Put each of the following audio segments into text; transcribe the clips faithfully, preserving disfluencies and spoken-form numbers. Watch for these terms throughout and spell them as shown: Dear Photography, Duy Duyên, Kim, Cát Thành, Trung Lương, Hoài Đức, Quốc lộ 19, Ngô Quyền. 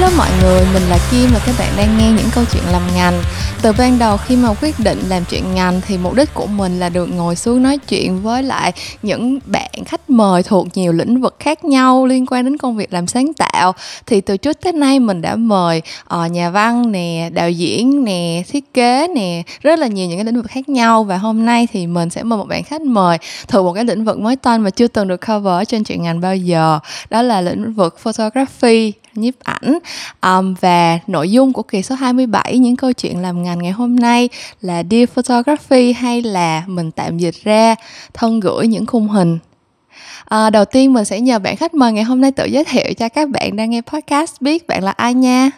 Hello mọi người, mình là Kim và các bạn đang nghe những câu chuyện làm ngành. Từ ban đầu khi mà quyết định làm chuyện ngành thì mục đích của mình là được ngồi xuống nói chuyện với lại những bạn khách mời thuộc nhiều lĩnh vực khác nhau liên quan đến công việc làm sáng tạo. Thì từ trước tới nay mình đã mời uh, nhà văn nè, đạo diễn nè, thiết kế nè, rất là nhiều những cái lĩnh vực khác nhau. Và hôm nay thì mình sẽ mời một bạn khách mời thuộc một cái lĩnh vực mới toanh mà chưa từng được cover trên chuyện ngành bao giờ. Đó là lĩnh vực photography, nhiếp ảnh. um, Và nội dung của kỳ số hai mươi bảy những câu chuyện làm ngành ngày hôm nay là Dear Photography, hay là mình tạm dịch ra thân gửi những khung hình. à, Đầu tiên mình sẽ nhờ bạn khách mời ngày hôm nay tự giới thiệu cho các bạn đang nghe podcast biết bạn là ai nha.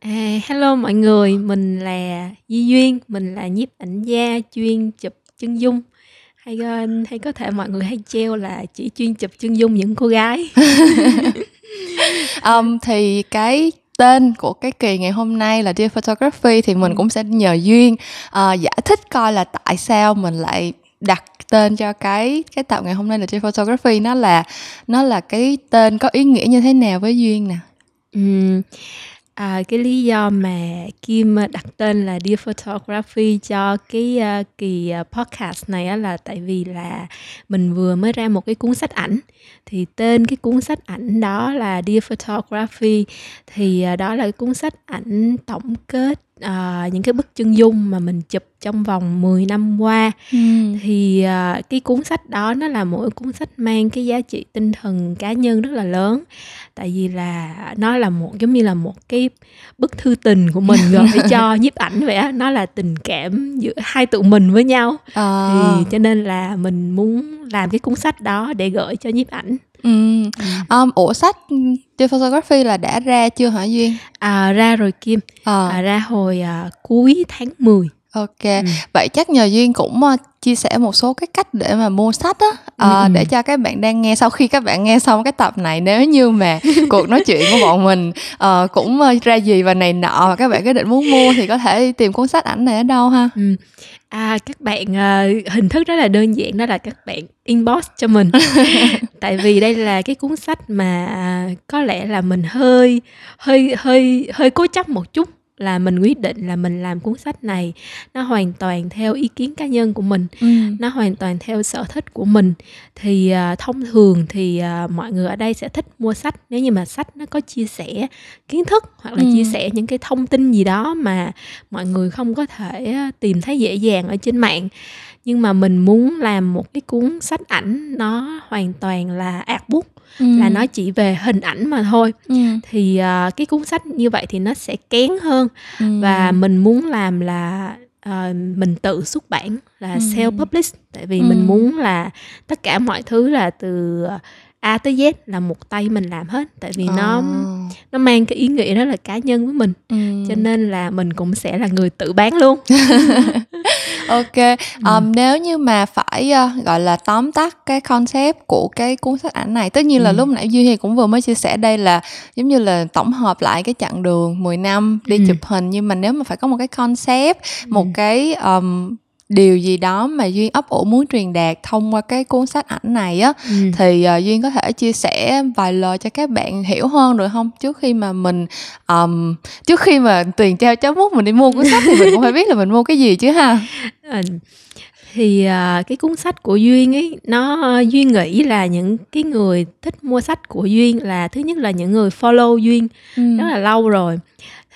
à, Hello mọi người, mình là Duy Duyên. Mình là nhiếp ảnh gia chuyên chụp chân dung, hay, hay có thể mọi người hay treo là chỉ chuyên chụp chân dung những cô gái. um, Thì cái tên của cái kỳ ngày hôm nay là Dear Photography. Thì mình cũng sẽ nhờ Duyên uh, giải thích coi là tại sao mình lại đặt tên cho cái cái tập ngày hôm nay là Dear Photography. Nó là nó là cái tên có ý nghĩa như thế nào với Duyên nè? um, à, Cái lý do mà Kim đặt tên là Dear Photography cho cái uh, kỳ podcast này là tại vì là mình vừa mới ra một cái cuốn sách ảnh. Thì tên cái cuốn sách ảnh đó là Dear Photography. Thì đó là cái cuốn sách ảnh tổng kết uh, những cái bức chân dung mà mình chụp trong vòng mười năm qua. ừ. Thì uh, cái cuốn sách đó nó là một cuốn sách mang cái giá trị tinh thần cá nhân rất là lớn. Tại vì là nó là một giống như là một cái bức thư tình của mình gửi cho nhiếp ảnh vậy á. Nó là tình cảm giữa hai tụi mình với nhau. à. Thì cho nên là mình muốn làm cái cuốn sách đó để gửi cho nhiếp ảnh. Ừ. Um, ủa sách Dear Photography là đã ra chưa hả Duyên? À, ra rồi Kim. à. À, Ra hồi à, cuối tháng mười. Ok, ừ. Vậy chắc nhờ Duyên cũng uh, chia sẻ một số cái cách để mà mua sách á. uh, ừ. Để cho các bạn đang nghe, sau khi các bạn nghe xong cái tập này, nếu như mà cuộc nói chuyện của bọn mình uh, cũng uh, ra gì và này nọ và các bạn quyết định muốn mua thì có thể tìm cuốn sách ảnh này ở đâu ha? ừ. À, các bạn, uh, hình thức rất là đơn giản, đó là các bạn inbox cho mình. Tại vì đây là cái cuốn sách mà uh, có lẽ là mình hơi hơi hơi hơi cố chấp một chút, là mình quyết định là mình làm cuốn sách này nó hoàn toàn theo ý kiến cá nhân của mình, ừ. nó hoàn toàn theo sở thích của mình. Thì uh, thông thường thì uh, mọi người ở đây sẽ thích mua sách nếu như mà sách nó có chia sẻ kiến thức hoặc là ừ. chia sẻ những cái thông tin gì đó mà mọi người không có thể tìm thấy dễ dàng ở trên mạng. Nhưng mà mình muốn làm một cái cuốn sách ảnh nó hoàn toàn là artbook, ừ. là nó chỉ về hình ảnh mà thôi. ừ. Thì uh, cái cuốn sách như vậy thì nó sẽ kén hơn. ừ. Và mình muốn làm là uh, mình tự xuất bản, là ừ. self-publish. Tại vì ừ. mình muốn là tất cả mọi thứ là từ A tới Z là một tay mình làm hết. Tại vì oh. nó nó mang cái ý nghĩa đó là cá nhân với mình. ừ. Cho nên là mình cũng sẽ là người tự bán luôn. Ok, um, ừ. nếu như mà phải uh, gọi là tóm tắt cái concept của cái cuốn sách ảnh này, tất nhiên là ừ. lúc nãy Duy Hi cũng vừa mới chia sẻ đây là giống như là tổng hợp lại cái chặng đường mười năm đi ừ. chụp hình. Nhưng mà nếu mà phải có một cái concept, ừ. một cái um, điều gì đó mà Duyên ấp ủ muốn truyền đạt thông qua cái cuốn sách ảnh này á, ừ. thì uh, Duyên có thể chia sẻ vài lời cho các bạn hiểu hơn được không? Trước khi mà mình um, trước khi mà tiền treo cháo mút mình đi mua cuốn sách thì mình cũng phải biết là mình mua cái gì chứ ha. ừ. Thì uh, cái cuốn sách của Duyên ấy, nó uh, Duyên nghĩ là những cái người thích mua sách của Duyên là thứ nhất là những người follow Duyên ừ. rất là lâu rồi.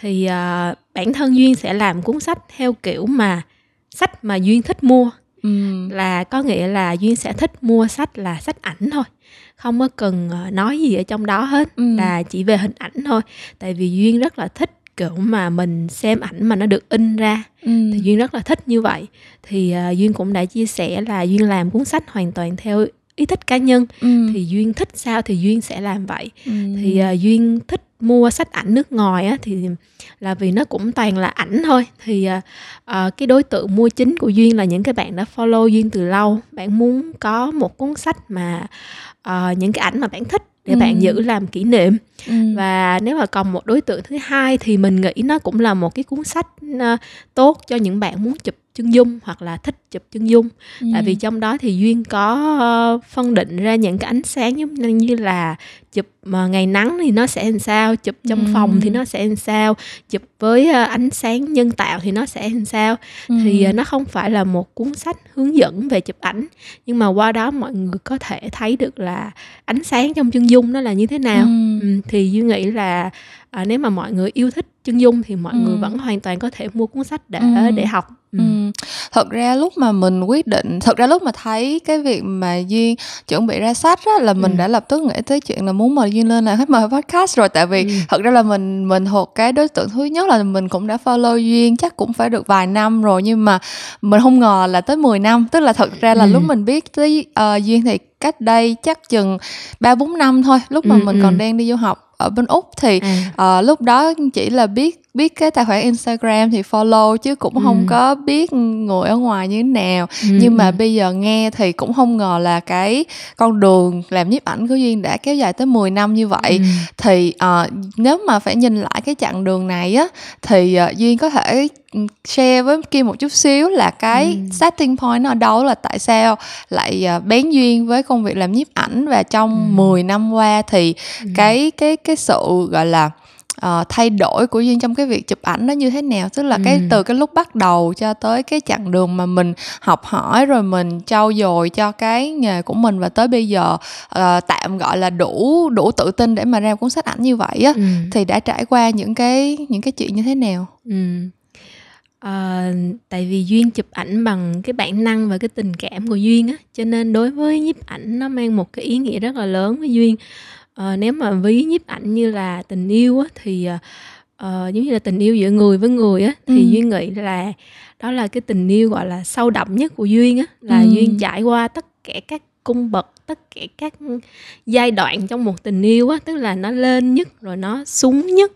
Thì uh, bản thân Duyên sẽ làm cuốn sách theo kiểu mà sách mà Duyên thích mua. ừ. Là có nghĩa là Duyên sẽ thích mua sách là sách ảnh thôi, không có cần nói gì ở trong đó hết, ừ. là chỉ về hình ảnh thôi. Tại vì Duyên rất là thích kiểu mà mình xem ảnh mà nó được in ra. ừ. Thì Duyên rất là thích như vậy. Thì uh, Duyên cũng đã chia sẻ là Duyên làm cuốn sách hoàn toàn theo ý thích cá nhân. ừ. Thì Duyên thích sao thì Duyên sẽ làm vậy. ừ. Thì uh, Duyên thích mua sách ảnh nước ngoài á, thì là vì nó cũng toàn là ảnh thôi. Thì à, cái đối tượng mua chính của Duyên là những cái bạn đã follow Duyên từ lâu. Bạn muốn có một cuốn sách mà à, những cái ảnh mà bạn thích để ừ. bạn giữ làm kỷ niệm. ừ. Và nếu mà còn một đối tượng thứ hai thì mình nghĩ nó cũng là một cái cuốn sách tốt cho những bạn muốn chụp chân dung hoặc là thích chụp chân dung. Ừ. Tại vì trong đó thì Duyên có phân định ra những cái ánh sáng giống như là chụp ngày nắng thì nó sẽ làm sao, chụp trong ừ. phòng thì nó sẽ làm sao, chụp với ánh sáng nhân tạo thì nó sẽ làm sao. Ừ. Thì nó không phải là một cuốn sách hướng dẫn về chụp ảnh, nhưng mà qua đó mọi người có thể thấy được là ánh sáng trong chân dung nó là như thế nào. Ừ. Ừ, thì Duyên nghĩ là à, nếu mà mọi người yêu thích chân dung thì mọi ừ. người vẫn hoàn toàn có thể mua cuốn sách để ừ. để học. Ừ. Ừ. Thật ra lúc mà mình quyết định, thật ra lúc mà thấy cái việc mà Duyên chuẩn bị ra sách á, là mình ừ. đã lập tức nghĩ tới chuyện là muốn mời Duyên lên là khách mời podcast rồi. Tại vì ừ. thật ra là mình mình thuộc cái đối tượng thứ nhất là mình cũng đã follow Duyên chắc cũng phải được vài năm rồi, nhưng mà mình không ngờ là tới mười năm. Tức là thật ra là ừ. lúc mình biết tới uh, Duyên thì cách đây chắc chừng ba bốn năm thôi, lúc mà ừ, mình ừ. còn đang đi du học ở bên Úc thì à. uh, lúc đó chỉ là biết biết cái tài khoản Instagram thì follow chứ cũng ừ. không có biết người ở ngoài như thế nào. Ừ. Nhưng mà bây giờ nghe thì cũng không ngờ là cái con đường làm nhiếp ảnh của Duyên đã kéo dài tới mười năm như vậy. Ừ. Thì uh, nếu mà phải nhìn lại cái chặng đường này á thì uh, Duyên có thể share với Kim một chút xíu là cái ừ. starting point nó ở đâu, là tại sao lại uh, bén duyên với công việc làm nhiếp ảnh, và trong ừ. mười năm qua thì ừ. cái cái cái sự gọi là Uh, thay đổi của Duyên trong cái việc chụp ảnh nó như thế nào, tức là ừ. cái từ cái lúc bắt đầu cho tới cái chặng đường mà mình học hỏi rồi mình trau dồi cho cái nghề của mình, và tới bây giờ uh, tạm gọi là đủ đủ tự tin để mà ra một cuốn sách ảnh như vậy á, ừ. thì đã trải qua những cái những cái chuyện như thế nào? Ừ. À, tại vì Duyên chụp ảnh bằng cái bản năng và cái tình cảm của Duyên á, cho nên đối với nhiếp ảnh nó mang một cái ý nghĩa rất là lớn với Duyên. À, nếu mà ví nhiếp ảnh như là tình yêu á, thì à, giống như là tình yêu giữa người với người á, thì ừ. Duyên nghĩ là đó là cái tình yêu gọi là sâu đậm nhất của Duyên á, là ừ. Duyên trải qua tất cả các cung bậc, tất cả các giai đoạn trong một tình yêu á, tức là nó lên nhất rồi nó xuống nhất.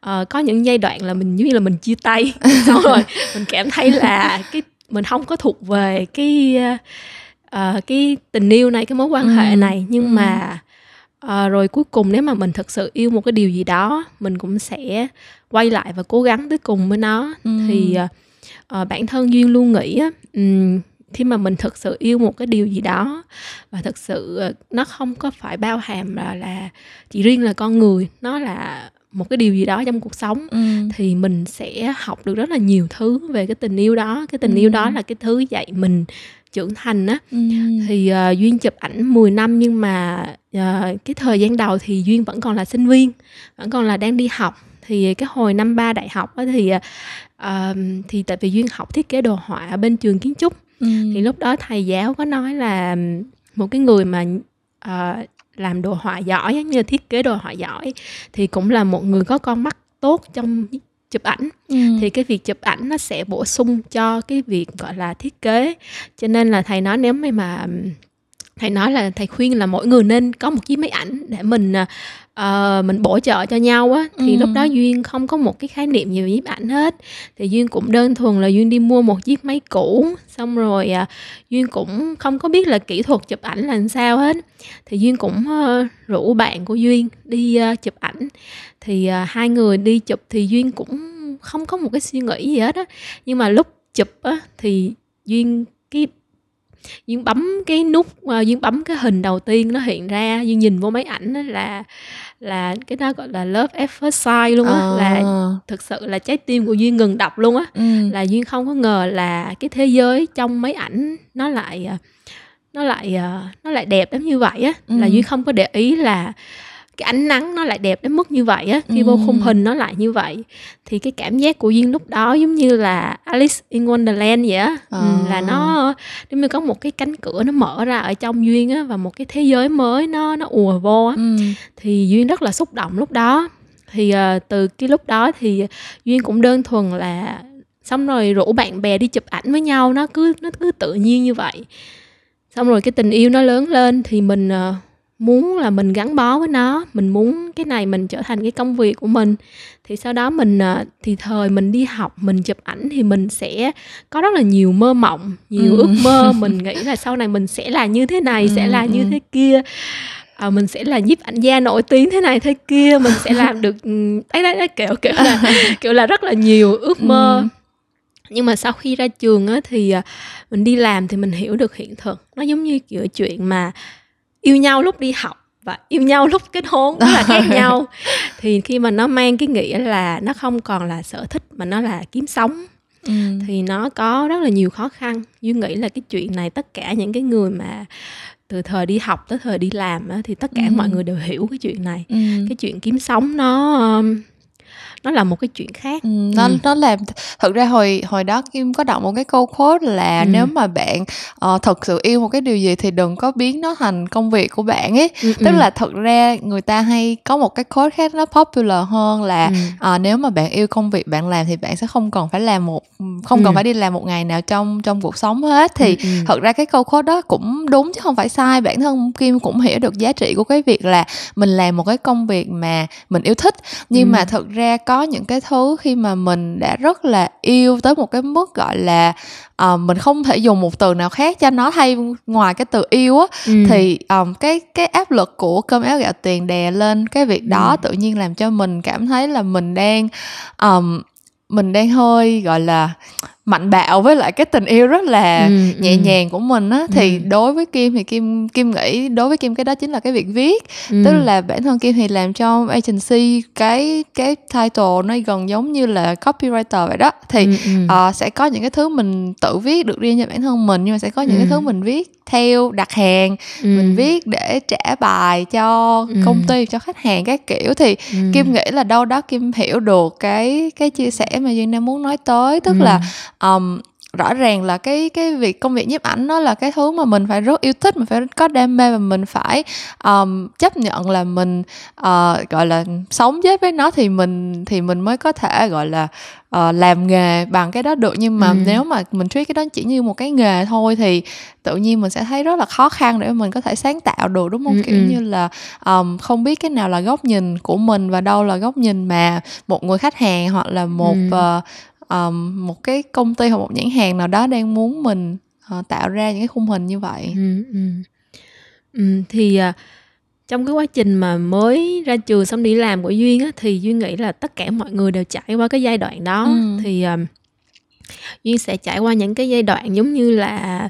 À, có những giai đoạn là mình giống như là mình chia tay xong rồi mình cảm thấy là cái mình không có thuộc về cái uh, cái tình yêu này, cái mối quan hệ này, nhưng ừ. mà à, rồi cuối cùng nếu mà mình thật sự yêu một cái điều gì đó, mình cũng sẽ quay lại và cố gắng tới cùng với nó. Ừ. Thì à, bản thân Duyên luôn nghĩ um, khi mà mình thật sự yêu một cái điều gì đó, và thật sự nó không có phải bao hàm là, là chỉ riêng là con người, nó là một cái điều gì đó trong cuộc sống, ừ. thì mình sẽ học được rất là nhiều thứ về cái tình yêu đó. Cái tình ừ. yêu đó là cái thứ dạy mình trưởng thành á. Ừ. Thì uh, Duyên chụp ảnh mười năm, nhưng mà uh, cái thời gian đầu thì Duyên vẫn còn là sinh viên, vẫn còn là đang đi học. Thì cái hồi năm ba đại học á, thì, uh, thì tại vì Duyên học thiết kế đồ họa bên trường kiến trúc, ừ. thì lúc đó thầy giáo có nói là một cái người mà uh, làm đồ họa giỏi, như là thiết kế đồ họa giỏi, thì cũng là một người có con mắt tốt trong chụp ảnh. Ừ. Thì cái việc chụp ảnh nó sẽ bổ sung cho cái việc gọi là thiết kế. Cho nên là thầy nói nếu mà thầy nói là thầy khuyên là mỗi người nên có một chiếc máy ảnh để mình uh, mình bổ trợ cho nhau á. Thì ừ. lúc đó Duyên không có một cái khái niệm nhiều về nhiếp ảnh hết, thì Duyên cũng đơn thuần là Duyên đi mua một chiếc máy cũ, xong rồi uh, Duyên cũng không có biết là kỹ thuật chụp ảnh là làm sao hết. Thì Duyên cũng uh, rủ bạn của Duyên đi uh, chụp ảnh. Thì uh, hai người đi chụp thì Duyên cũng không có một cái suy nghĩ gì hết á, nhưng mà lúc chụp á thì Duyên cái Duyên bấm cái nút, Duyên bấm cái hình đầu tiên nó hiện ra, Duyên nhìn vô máy ảnh là là cái đó gọi là love at first sight luôn á. À. Là thực sự là trái tim của Duyên ngừng đập luôn á. Ừ. Là Duyên không có ngờ là cái thế giới trong máy ảnh nó lại nó lại nó lại đẹp đến như vậy á. Ừ. Là Duyên không có để ý là cái ánh nắng nó lại đẹp đến mức như vậy á, khi ừ. vô khung hình nó lại như vậy. Thì cái cảm giác của Duyên lúc đó giống như là Alice in Wonderland vậy á. À. Ừ, là nó giống như có một cái cánh cửa nó mở ra ở trong Duyên á, và một cái thế giới mới nó nó ùa vô á. Ừ. Thì Duyên rất là xúc động lúc đó. Thì uh, từ cái lúc đó thì Duyên cũng đơn thuần là xong rồi rủ bạn bè đi chụp ảnh với nhau, nó cứ nó cứ tự nhiên như vậy. Xong rồi cái tình yêu nó lớn lên thì mình uh, muốn là mình gắn bó với nó, mình muốn cái này mình trở thành cái công việc của mình. Thì sau đó mình thì thời mình đi học, mình chụp ảnh thì mình sẽ có rất là nhiều mơ mộng, nhiều ừ. ước mơ. Mình nghĩ là sau này mình sẽ là như thế này, ừ. sẽ là như thế kia, à, mình sẽ là nhiếp ảnh gia nổi tiếng thế này thế kia, mình sẽ làm được ấy đấy, đấy, kiểu kiểu là kiểu là rất là nhiều ước mơ. Ừ. Nhưng mà sau khi ra trường á, thì mình đi làm thì mình hiểu được hiện thực. Nó giống như kiểu chuyện mà yêu nhau lúc đi học và yêu nhau lúc kết hôn là khác nhau. Thì khi mà nó mang cái nghĩa là nó không còn là sở thích mà nó là kiếm sống, ừ. thì nó có rất là nhiều khó khăn. Duy nghĩ là cái chuyện này tất cả những cái người mà từ thời đi học tới thời đi làm á, thì tất cả ừ. mọi người đều hiểu cái chuyện này. ừ. Cái chuyện kiếm sống nó... nó là một cái chuyện khác. ừ, nó ừ. nó làm thực ra hồi hồi đó Kim có đọc một cái câu quote là ừ. nếu mà bạn uh, thật sự yêu một cái điều gì thì đừng có biến nó thành công việc của bạn ấy. ừ, tức ừ. là thật ra người ta hay có một cái quote khác nó popular hơn là ừ. uh, nếu mà bạn yêu công việc bạn làm thì bạn sẽ không cần phải làm một không ừ. cần phải đi làm một ngày nào trong trong cuộc sống hết. Thì ừ, ừ. thật ra cái câu quote đó cũng đúng chứ không phải sai. Bản thân Kim cũng hiểu được giá trị của cái việc là mình làm một cái công việc mà mình yêu thích, nhưng ừ. mà thật ra có những cái thứ khi mà mình đã rất là yêu tới một cái mức gọi là uh, mình không thể dùng một từ nào khác cho nó thay ngoài cái từ yêu á, ừ. thì um, cái cái áp lực của cơm áo gạo tiền đè lên cái việc đó ừ. tự nhiên làm cho mình cảm thấy là mình đang um, mình đang hơi gọi là mạnh bạo với lại cái tình yêu rất là ừ, nhẹ ừ. nhàng của mình á. Thì ừ. đối với Kim thì Kim Kim nghĩ đối với Kim cái đó chính là cái việc viết. ừ. Tức là bản thân Kim thì làm trong agency, cái cái title nó gần giống như là copywriter vậy đó. Thì ừ, ừ. Uh, sẽ có những cái thứ mình tự viết được riêng cho bản thân mình, nhưng mà sẽ có những ừ. cái thứ mình viết theo đặt hàng, ừ. mình viết để trả bài cho ừ. công ty, cho khách hàng các kiểu. Thì ừ. Kim nghĩ là đâu đó Kim hiểu được cái cái chia sẻ mà Duyên đang muốn nói tới. Tức ừ. là Um, rõ ràng là cái cái việc công việc nhiếp ảnh nó là cái thứ mà mình phải rất yêu thích, mình phải có đam mê và mình phải um, chấp nhận là mình uh, gọi là sống chết với nó thì mình thì mình mới có thể gọi là uh, làm nghề bằng cái đó được. Nhưng mà ừ. nếu mà mình treat cái đó chỉ như một cái nghề thôi thì tự nhiên mình sẽ thấy rất là khó khăn để mình có thể sáng tạo được, đúng không? ừ. Kiểu như là um, không biết cái nào là góc nhìn của mình và đâu là góc nhìn mà một người khách hàng hoặc là một ừ. uh, Um, một cái công ty hoặc một nhãn hàng nào đó đang muốn mình uh, tạo ra những cái khung hình như vậy. ừ, ừ. Ừ, Thì uh, trong cái quá trình mà mới ra trường xong đi làm của Duyên á, thì Duyên nghĩ là tất cả mọi người đều trải qua cái giai đoạn đó. ừ. Thì uh, Duyên sẽ trải qua những cái giai đoạn giống như là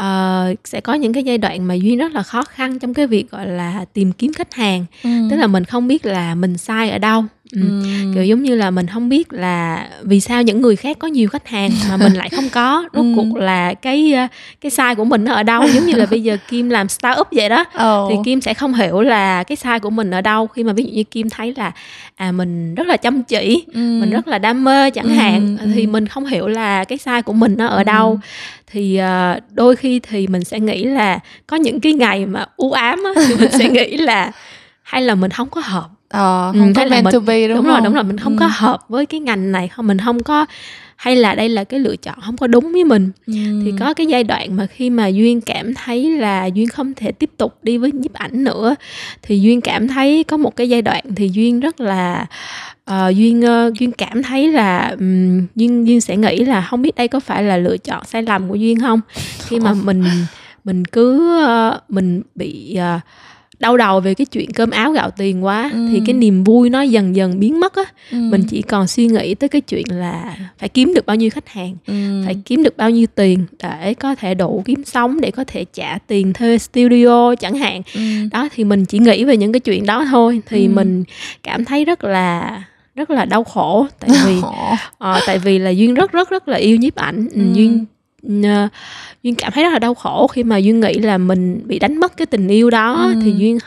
Uh, sẽ có những cái giai đoạn mà Duyên rất là khó khăn trong cái việc gọi là tìm kiếm khách hàng. ừ. Tức là mình không biết là mình sai ở đâu. ừ. Ừ. Kiểu giống như là mình không biết là vì sao những người khác có nhiều khách hàng mà mình lại không có. Rốt ừ. cuộc là cái cái sai của mình nó ở đâu. Giống như là bây giờ Kim làm startup vậy đó, oh. thì Kim sẽ không hiểu là cái sai của mình ở đâu. Khi mà ví dụ như Kim thấy là à, mình rất là chăm chỉ, ừ. mình rất là đam mê chẳng ừ. hạn, thì mình không hiểu là cái sai của mình nó ở đâu. ừ. Thì uh, đôi khi thì mình sẽ nghĩ là có những cái ngày mà u ám á, thì mình sẽ nghĩ là hay là mình không có hợp, ờ, không ừ, có meant to be, đúng, đúng rồi, đúng rồi, mình không ừ. có hợp với cái ngành này, không, mình không có, hay là đây là cái lựa chọn không có đúng với mình. ừ. Thì có cái giai đoạn mà khi mà Duyên cảm thấy là Duyên không thể tiếp tục đi với nhiếp ảnh nữa, thì Duyên cảm thấy có một cái giai đoạn thì Duyên rất là Uh, Duyên, uh, Duyên cảm thấy là um, Duyên, Duyên sẽ nghĩ là không biết đây có phải là lựa chọn sai lầm của Duyên không. Khi mà mình mình cứ uh, mình bị uh, đau đầu về cái chuyện cơm áo gạo tiền quá, ừ. thì cái niềm vui nó dần dần biến mất á. ừ. Mình chỉ còn suy nghĩ tới cái chuyện là phải kiếm được bao nhiêu khách hàng, ừ. phải kiếm được bao nhiêu tiền để có thể đủ kiếm sống, để có thể trả tiền thuê studio chẳng hạn. ừ. Đó, thì mình chỉ nghĩ về những cái chuyện đó thôi. Thì ừ. mình cảm thấy rất là rất là đau khổ, tại vì uh, tại vì là Duyên rất rất rất là yêu nhiếp ảnh. ừ. Duyên uh, Duyên cảm thấy rất là đau khổ khi mà Duyên nghĩ là mình bị đánh mất cái tình yêu đó. ừ. Thì Duyên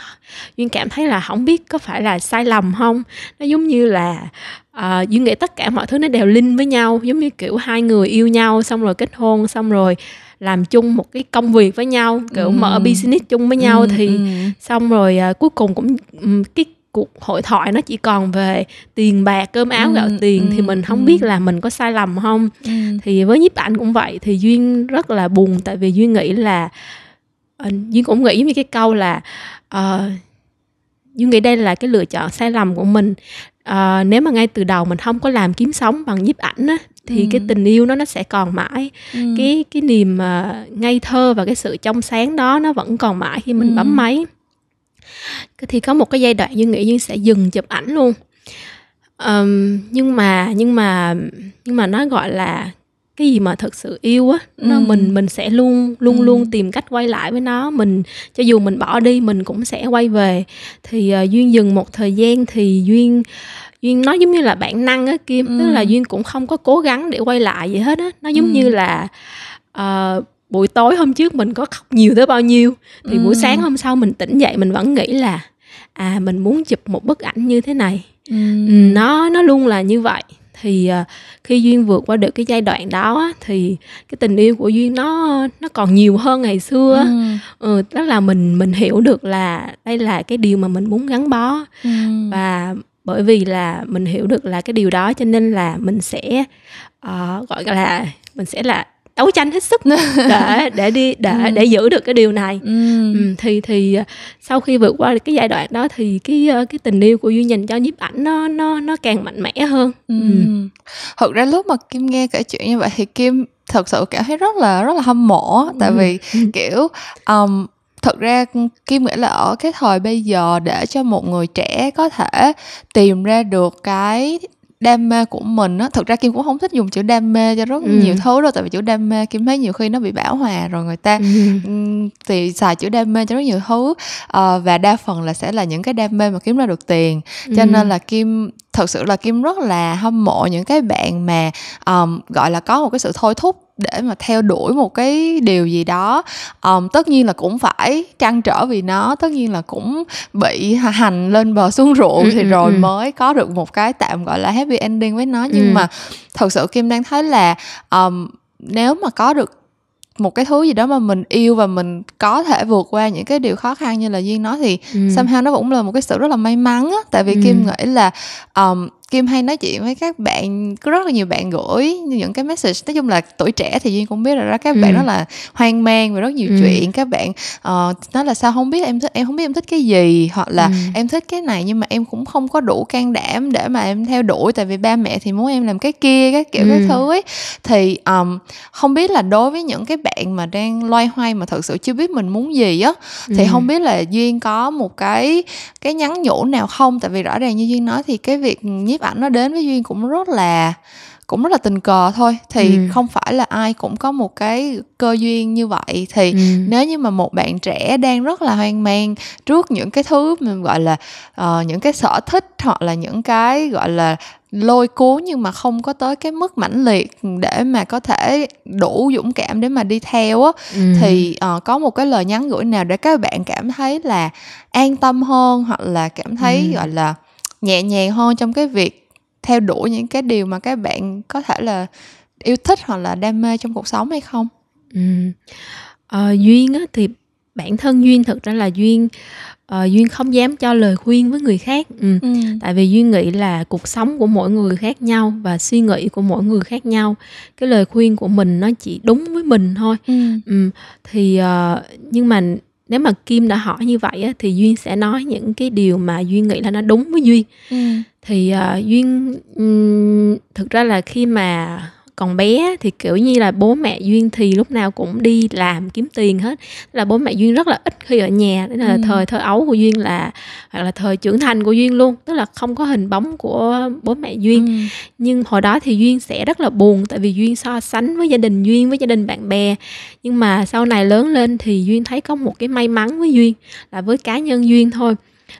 Duyên cảm thấy là không biết có phải là sai lầm không. Nó giống như là uh, Duyên nghĩ tất cả mọi thứ nó đều link với nhau, giống như kiểu hai người yêu nhau xong rồi kết hôn, xong rồi làm chung một cái công việc với nhau, kiểu ừ. mở business chung với nhau. ừ. Thì ừ. xong rồi uh, cuối cùng cũng um, cái cuộc hội thoại nó chỉ còn về tiền bạc, cơm áo gạo ừ, tiền. ừ, thì mình không ừ. biết là mình có sai lầm không. ừ. Thì với nhiếp ảnh cũng vậy, thì Duyên rất là buồn, tại vì Duyên nghĩ là uh, Duyên cũng nghĩ với cái câu là uh, Duyên nghĩ đây là cái lựa chọn sai lầm của mình. Uh, nếu mà ngay từ đầu mình không có làm kiếm sống bằng nhiếp ảnh á, thì ừ. cái tình yêu nó nó sẽ còn mãi. ừ. Cái cái niềm uh, ngây thơ và cái sự trong sáng đó nó vẫn còn mãi khi mình ừ. bấm máy. Thì có một cái giai đoạn Duyên nghĩ Duyên sẽ dừng chụp ảnh luôn. um, nhưng mà nhưng mà nhưng mà nó gọi là cái gì mà thật sự yêu á, nó ừ. mình mình sẽ luôn luôn ừ. luôn tìm cách quay lại với nó. Mình cho dù mình bỏ đi mình cũng sẽ quay về. Thì uh, Duyên dừng một thời gian thì Duyên Duyên nói giống như là bản năng á Kim, ừ. tức là Duyên cũng không có cố gắng để quay lại gì hết á. Nó giống ừ. như là uh, buổi tối hôm trước mình có khóc nhiều tới bao nhiêu thì ừ. buổi sáng hôm sau mình tỉnh dậy mình vẫn nghĩ là à mình muốn chụp một bức ảnh như thế này. Ừ. Nó nó luôn là như vậy. Thì uh, khi Duyên vượt qua được cái giai đoạn đó á, thì cái tình yêu của Duyên nó nó còn nhiều hơn ngày xưa á. Ừ. Ừ, tức là mình mình hiểu được là đây là cái điều mà mình muốn gắn bó. Ừ. Và bởi vì là mình hiểu được là cái điều đó cho nên là mình sẽ uh, gọi là mình sẽ là đấu tranh hết sức để để đi để ừ. để giữ được cái điều này. Ừ. Ừ, thì thì sau khi vượt qua cái giai đoạn đó thì cái cái tình yêu của Duyên dành cho nhiếp ảnh nó nó nó càng mạnh mẽ hơn. Ừ. Ừ. Thật ra lúc mà Kim nghe kể chuyện như vậy thì Kim thật sự cảm thấy rất là rất là hâm mộ, tại ừ. vì kiểu um, thật ra Kim nghĩ là ở cái thời bây giờ để cho một người trẻ có thể tìm ra được cái đam mê của mình á, thực ra Kim cũng không thích dùng chữ đam mê cho rất ừ. nhiều thứ đâu, tại vì chữ đam mê Kim thấy nhiều khi nó bị bão hòa rồi, người ta ừ. thì xài chữ đam mê cho rất nhiều thứ à, và đa phần là sẽ là những cái đam mê mà kiếm ra được tiền, cho ừ. nên là Kim thật sự là Kim rất là hâm mộ những cái bạn mà um, gọi là có một cái sự thôi thúc để mà theo đuổi một cái điều gì đó. um, Tất nhiên là cũng phải trăn trở vì nó, tất nhiên là cũng bị hành lên bờ xuống ruộng ừ, thì ừ, rồi ừ. mới có được một cái tạm gọi là happy ending với nó. Nhưng ừ. mà thật sự Kim đang thấy là um, nếu mà có được một cái thứ gì đó mà mình yêu và mình có thể vượt qua những cái điều khó khăn như là Duyên nói thì ừ. somehow nó cũng là một cái sự rất là may mắn á. Tại vì ừ. Kim nghĩ là um, Kim hay nói chuyện với các bạn, có rất là nhiều bạn gửi những cái message. Nói chung là tuổi trẻ thì Duyên cũng biết là các ừ. bạn rất là hoang mang về rất nhiều ừ. chuyện. Các bạn uh, nói là sao không biết em thích, em không biết em thích cái gì, hoặc là ừ. em thích cái này nhưng mà em cũng không có đủ can đảm để mà em theo đuổi, tại vì ba mẹ thì muốn em làm cái kia, cái kiểu ừ. cái thứ ấy. Thì um, không biết là đối với những cái bạn mà đang loay hoay mà thật sự chưa biết mình muốn gì á, ừ. thì không biết là Duyên có một cái cái nhắn nhủ nào không? Tại vì rõ ràng như Duyên nói thì cái việc nhiếp ảnh nó đến với Duyên cũng rất là cũng rất là tình cờ thôi, thì ừ. không phải là ai cũng có một cái cơ duyên như vậy. Thì ừ. nếu như mà một bạn trẻ đang rất là hoang mang trước những cái thứ mình gọi là uh, những cái sở thích hoặc là những cái gọi là lôi cuốn nhưng mà không có tới cái mức mãnh liệt để mà có thể đủ dũng cảm để mà đi theo á, ừ. thì uh, có một cái lời nhắn gửi nào để các bạn cảm thấy là an tâm hơn, hoặc là cảm thấy ừ. gọi là nhẹ nhàng hơn trong cái việc theo đuổi những cái điều mà các bạn có thể là yêu thích hoặc là đam mê trong cuộc sống hay không? Ừ. À, Duyên á, thì bản thân Duyên thực ra là Duyên à, Duyên không dám cho lời khuyên với người khác. ừ. Ừ. Tại vì Duyên nghĩ là cuộc sống của mỗi người khác nhau và suy nghĩ của mỗi người khác nhau, cái lời khuyên của mình nó chỉ đúng với mình thôi. ừ. Ừ. Thì à, nhưng mà nếu mà Kim đã hỏi như vậy á, thì Duyên sẽ nói những cái điều mà Duyên nghĩ là nó đúng với Duyên. ừ. Thì uh, Duyên um, thực ra là khi mà còn bé thì kiểu như là bố mẹ Duyên thì lúc nào cũng đi làm kiếm tiền hết, là bố mẹ Duyên rất là ít khi ở nhà. Nên là ừ. thời thơ ấu của Duyên là hoặc là thời trưởng thành của Duyên luôn, tức là không có hình bóng của bố mẹ Duyên. ừ. Nhưng hồi đó thì Duyên sẽ rất là buồn, tại vì Duyên so sánh với gia đình Duyên với gia đình bạn bè. Nhưng mà sau này lớn lên thì Duyên thấy có một cái may mắn với Duyên là với cá nhân Duyên thôi,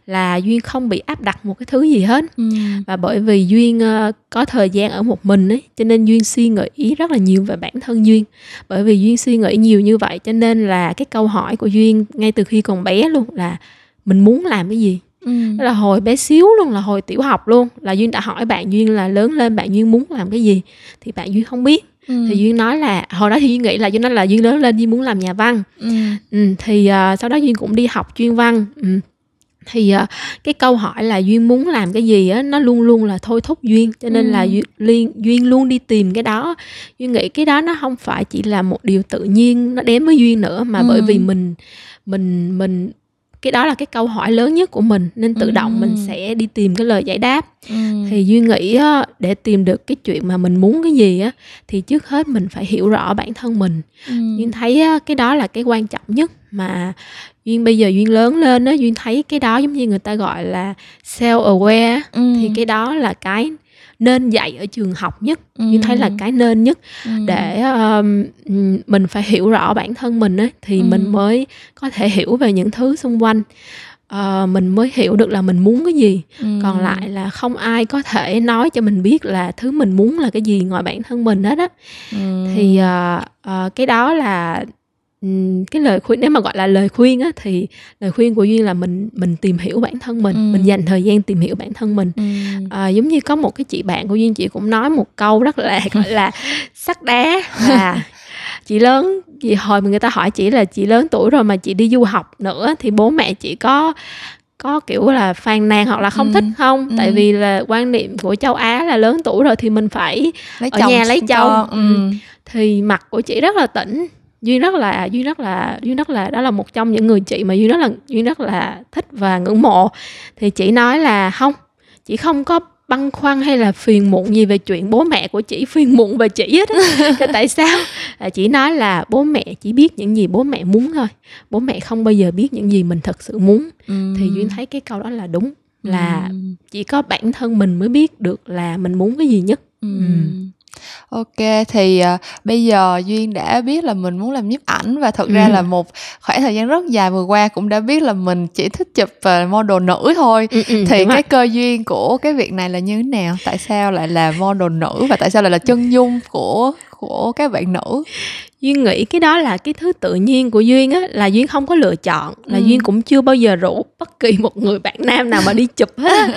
là Duyên không bị áp đặt một cái thứ gì hết. ừ. Và bởi vì Duyên uh, có thời gian ở một mình ấy, cho nên Duyên suy nghĩ rất là nhiều về bản thân Duyên. Bởi vì Duyên suy nghĩ nhiều như vậy cho nên là cái câu hỏi của Duyên ngay từ khi còn bé luôn là mình muốn làm cái gì. ừ. Đó là hồi bé xíu luôn, là hồi tiểu học luôn, là Duyên đã hỏi bạn Duyên là lớn lên bạn Duyên muốn làm cái gì, thì bạn Duyên không biết. Ừ. Thì Duyên nói là hồi đó thì Duyên nghĩ là Duyên nói là Duyên lớn lên Duyên muốn làm nhà văn. ừ. Ừ, thì uh, sau đó Duyên cũng đi học chuyên văn. ừ. Thì cái câu hỏi là Duyên muốn làm cái gì á, nó luôn luôn là thôi thúc Duyên. Cho nên ừ. là Duyên, Duyên luôn đi tìm cái đó. Duyên nghĩ cái đó nó không phải chỉ là một điều tự nhiên nó đến với Duyên nữa, mà ừ. bởi vì mình mình mình cái đó là cái câu hỏi lớn nhất của mình, nên tự động ừ. mình sẽ đi tìm cái lời giải đáp. ừ. Thì Duyên nghĩ á, để tìm được cái chuyện mà mình muốn cái gì á, thì trước hết mình phải hiểu rõ bản thân mình. ừ. Duyên thấy á, cái đó là cái quan trọng nhất mà Duyên bây giờ Duyên lớn lên đó, Duyên thấy cái đó giống như người ta gọi là self aware. ừ. Thì cái đó là cái nên dạy ở trường học nhất. Ừ. Như thấy là cái nên nhất. Ừ. Để um, mình phải hiểu rõ bản thân mình ấy, thì ừ. mình mới có thể hiểu về những thứ xung quanh. Uh, mình mới hiểu được là mình muốn cái gì. Ừ. Còn lại là không ai có thể nói cho mình biết là thứ mình muốn là cái gì ngoài bản thân mình hết á. Ừ. Thì uh, uh, cái đó là cái lời khuyên, nếu mà gọi là lời khuyên á, thì lời khuyên của Duyên là mình mình tìm hiểu bản thân mình, ừ. mình dành thời gian tìm hiểu bản thân mình. ừ. À, giống như có một cái chị bạn của Duyên, chị cũng nói một câu rất là gọi là sắt đá là chị lớn, chị hồi mà người ta hỏi chị là chị lớn tuổi rồi mà chị đi du học nữa thì bố mẹ chị có có kiểu là phàn nàn hoặc là không ừ. thích không? Ừ. Tại vì là quan niệm của châu Á là lớn tuổi rồi thì mình phải lấy ở chồng, nhà lấy chồng. Ừ. Ừ. Thì mặt của chị rất là tỉnh. Duyên rất là Duyên rất là Duyên rất là đó là một trong những người chị mà Duyên rất là Duyên rất là thích và ngưỡng mộ. Thì chị nói là không, chị không có băn khoăn hay là phiền muộn gì về chuyện bố mẹ của chị phiền muộn về chị hết. Tại sao? Chị nói là bố mẹ chỉ biết những gì bố mẹ muốn thôi, bố mẹ không bao giờ biết những gì mình thật sự muốn. ừ. Thì Duyên thấy cái câu đó là đúng, là ừ. chỉ có bản thân mình mới biết được là mình muốn cái gì nhất. ừ. Ừ. Ok, thì uh, bây giờ Duyên đã biết là mình muốn làm nhiếp ảnh và thật ừ. ra là một khoảng thời gian rất dài vừa qua cũng đã biết là mình chỉ thích chụp uh, model nữ thôi. ừ, ừ, Thì cái rồi. Cơ duyên của cái việc này là như thế nào? Tại sao lại là model nữ và tại sao lại là chân dung của, của các bạn nữ? Duyên nghĩ cái đó là cái thứ tự nhiên của Duyên á, là Duyên không có lựa chọn, là ừ. Duyên cũng chưa bao giờ rủ bất kỳ một người bạn nam nào mà đi chụp hết.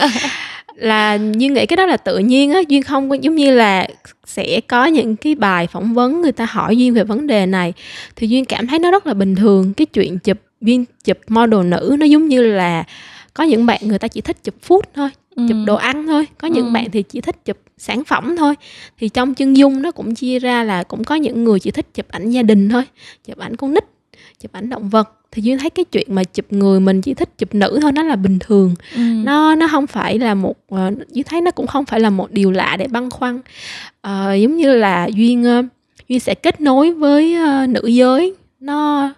Là Duyên nghĩ cái đó là tự nhiên á. Duyên không có, giống như là sẽ có những cái bài phỏng vấn người ta hỏi Duyên về vấn đề này thì Duyên cảm thấy nó rất là bình thường. Cái chuyện chụp Duyên chụp model nữ nó giống như là có những bạn người ta chỉ thích chụp food thôi, ừ. chụp đồ ăn thôi, có những ừ. bạn thì chỉ thích chụp sản phẩm thôi. Thì trong chân dung nó cũng chia ra là cũng có những người chỉ thích chụp ảnh gia đình thôi, chụp ảnh con nít, chụp ảnh động vật. Thì Duyên thấy cái chuyện mà chụp người mình chỉ thích chụp nữ thôi nó là bình thường. ừ. Nó nó không phải là một, Duyên thấy nó cũng không phải là một điều lạ để băn khoăn. À, giống như là Duyên Duyên sẽ kết nối với nữ giới, nó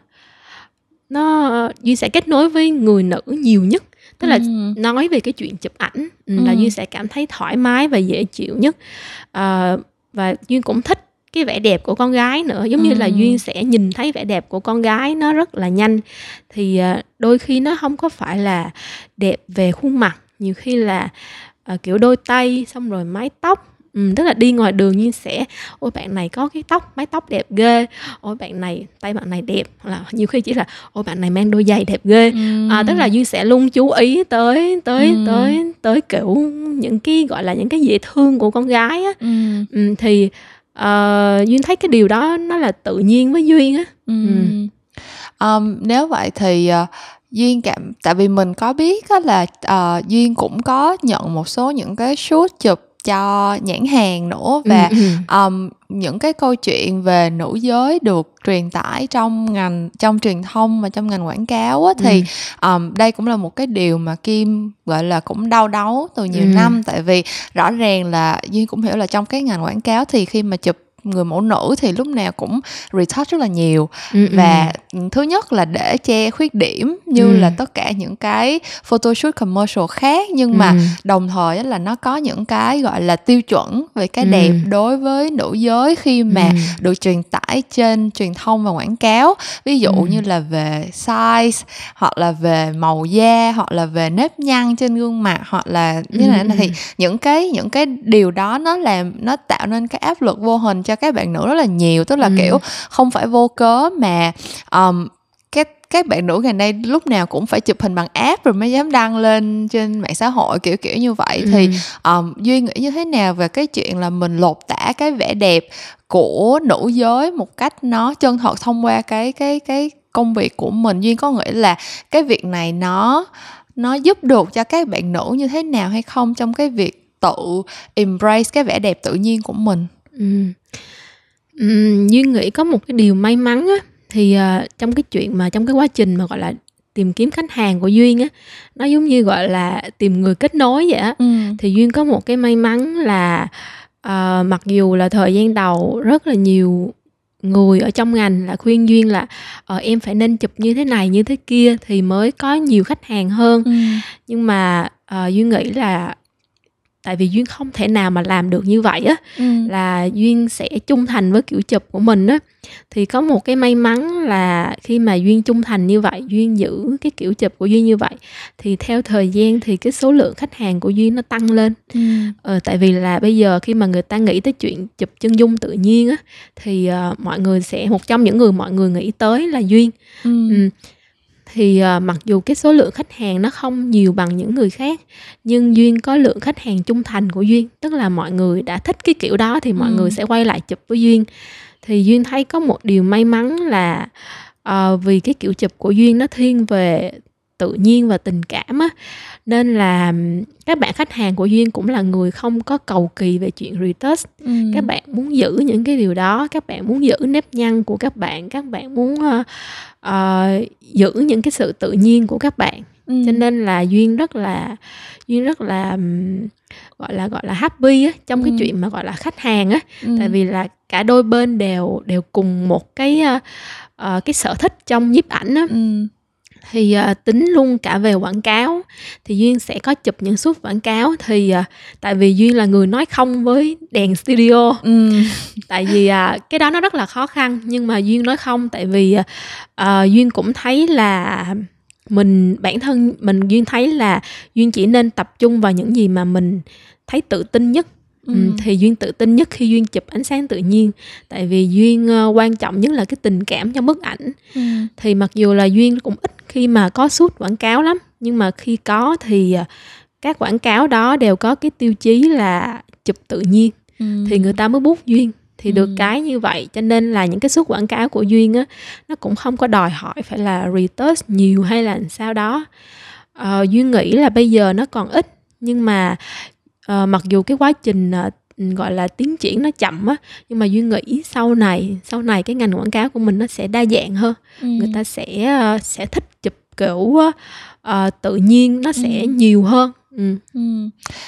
nó Duyên sẽ kết nối với người nữ nhiều nhất. Tức là ừ. nói về cái chuyện chụp ảnh là ừ. Duyên sẽ cảm thấy thoải mái và dễ chịu nhất. À, và Duyên cũng thích cái vẻ đẹp của con gái nữa, giống như ừ. là Duyên sẽ nhìn thấy vẻ đẹp của con gái nó rất là nhanh. Thì đôi khi nó không có phải là đẹp về khuôn mặt, nhiều khi là kiểu đôi tay xong rồi mái tóc. Ừ, tức là đi ngoài đường Duyên sẽ ôi bạn này có cái tóc, mái tóc đẹp ghê, ôi bạn này, tay bạn này đẹp, hoặc là nhiều khi chỉ là ôi bạn này mang đôi giày đẹp ghê. ừ. À, tức là Duyên sẽ luôn chú ý tới tới ừ. tới tới kiểu những cái gọi là những cái dễ thương của con gái á. ừ. Ừ, thì Uh, Duyên thấy cái điều đó nó là tự nhiên với Duyên á. ừ. um, Nếu vậy thì uh, Duyên cảm, tại vì mình có biết á, là uh, Duyên cũng có nhận một số những cái shoot chụp cho nhãn hàng nữa. Và um, những cái câu chuyện về nữ giới được truyền tải trong ngành, trong truyền thông và trong ngành quảng cáo á, thì um, đây cũng là một cái điều mà Kim gọi là cũng đau đáu từ nhiều ừ. năm. Tại vì rõ ràng là Duyên cũng hiểu là trong cái ngành quảng cáo thì khi mà chụp người mẫu nữ thì lúc nào cũng retouch rất là nhiều. ừ, Và ừ. thứ nhất là để che khuyết điểm như ừ. là tất cả những cái photoshoot commercial khác. Nhưng ừ. mà đồng thời là nó có những cái gọi là tiêu chuẩn về cái ừ. đẹp đối với nữ giới khi mà ừ. được truyền tải trên truyền thông và quảng cáo. Ví dụ ừ. như là về size, hoặc là về màu da, hoặc là về nếp nhăn trên gương mặt, hoặc là như thế này. Thì những cái, những cái điều đó nó làm, nó tạo nên cái áp lực vô hình cho các bạn nữ rất là nhiều. Tức là ừ. kiểu không phải vô cớ mà um, các, các bạn nữ ngày nay lúc nào cũng phải chụp hình bằng app rồi mới dám đăng lên trên mạng xã hội, kiểu kiểu như vậy. ừ. Thì um, Duy nghĩ như thế nào về cái chuyện là mình lột tả cái vẻ đẹp của nữ giới một cách nó chân thật thông qua cái, cái, cái công việc của mình? Duy có nghĩ là cái việc này nó, nó giúp được cho các bạn nữ như thế nào hay không trong cái việc tự embrace cái vẻ đẹp tự nhiên của mình? Ừ. Ừ, Duyên nghĩ có một cái điều may mắn á, thì uh, trong cái chuyện mà trong cái quá trình mà gọi là tìm kiếm khách hàng của Duyên á, nó giống như gọi là tìm người kết nối vậy á. ừ. Thì Duyên có một cái may mắn là uh, mặc dù là thời gian đầu rất là nhiều người ở trong ngành là khuyên Duyên là uh, em phải nên chụp như thế này như thế kia thì mới có nhiều khách hàng hơn. ừ. Nhưng mà uh, Duyên nghĩ là tại vì Duyên không thể nào mà làm được như vậy á. Ừ. Là Duyên sẽ trung thành với kiểu chụp của mình á. Thì có một cái may mắn là khi mà Duyên trung thành như vậy, Duyên giữ cái kiểu chụp của Duyên như vậy, thì theo thời gian thì cái số lượng khách hàng của Duyên nó tăng lên. Ừ. ờ, Tại vì là bây giờ khi mà người ta nghĩ tới chuyện chụp chân dung tự nhiên á, thì uh, mọi người sẽ, một trong những người mọi người nghĩ tới là Duyên. Ừ. Ừ. Thì uh, mặc dù cái số lượng khách hàng nó không nhiều bằng những người khác, nhưng Duyên có lượng khách hàng trung thành của Duyên. Tức là mọi người đã thích cái kiểu đó thì mọi ừ. người sẽ quay lại chụp với Duyên. Thì Duyên thấy có một điều may mắn là uh, vì cái kiểu chụp của Duyên nó thiên về tự nhiên và tình cảm á, nên là các bạn khách hàng của Duyên cũng là người không có cầu kỳ về chuyện retouch. Ừ. Các bạn muốn giữ những cái điều đó, các bạn muốn giữ nếp nhăn của các bạn, các bạn muốn uh, uh, giữ những cái sự tự nhiên của các bạn. Ừ. Cho nên là Duyên rất là Duyên rất là um, gọi là gọi là happy á, trong ừ. cái chuyện mà gọi là khách hàng á. Ừ. Tại vì là cả đôi bên đều đều cùng một cái uh, uh, cái sở thích trong nhiếp ảnh á. Ừ. Thì uh, tính luôn cả về quảng cáo thì Duyên sẽ có chụp những suất quảng cáo. Thì uh, tại vì Duyên là người nói không với đèn studio. Ừ. Tại vì uh, cái đó nó rất là khó khăn, nhưng mà Duyên nói không. Tại vì uh, Duyên cũng thấy là mình bản thân mình Duyên thấy là Duyên chỉ nên tập trung vào những gì mà mình thấy tự tin nhất. Ừ. Thì Duyên tự tin nhất khi Duyên chụp ánh sáng tự nhiên. Tại vì Duyên uh, quan trọng nhất là cái tình cảm trong bức ảnh. Ừ. Thì mặc dù là Duyên cũng ít khi mà có shoot quảng cáo lắm, nhưng mà khi có thì uh, các quảng cáo đó đều có cái tiêu chí là chụp tự nhiên. Ừ. Thì người ta mới book Duyên. Thì ừ. được cái như vậy, cho nên là những cái shoot quảng cáo của Duyên á, nó cũng không có đòi hỏi phải là retouch nhiều hay là sao đó. uh, Duyên nghĩ là bây giờ nó còn ít, nhưng mà À, mặc dù cái quá trình à, gọi là tiến triển nó chậm á, nhưng mà Duyên nghĩ sau này sau này cái ngành quảng cáo của mình nó sẽ đa dạng hơn. Ừ. Người ta sẽ sẽ thích chụp kiểu à, tự nhiên, nó sẽ ừ. nhiều hơn. Ừ. Ừ.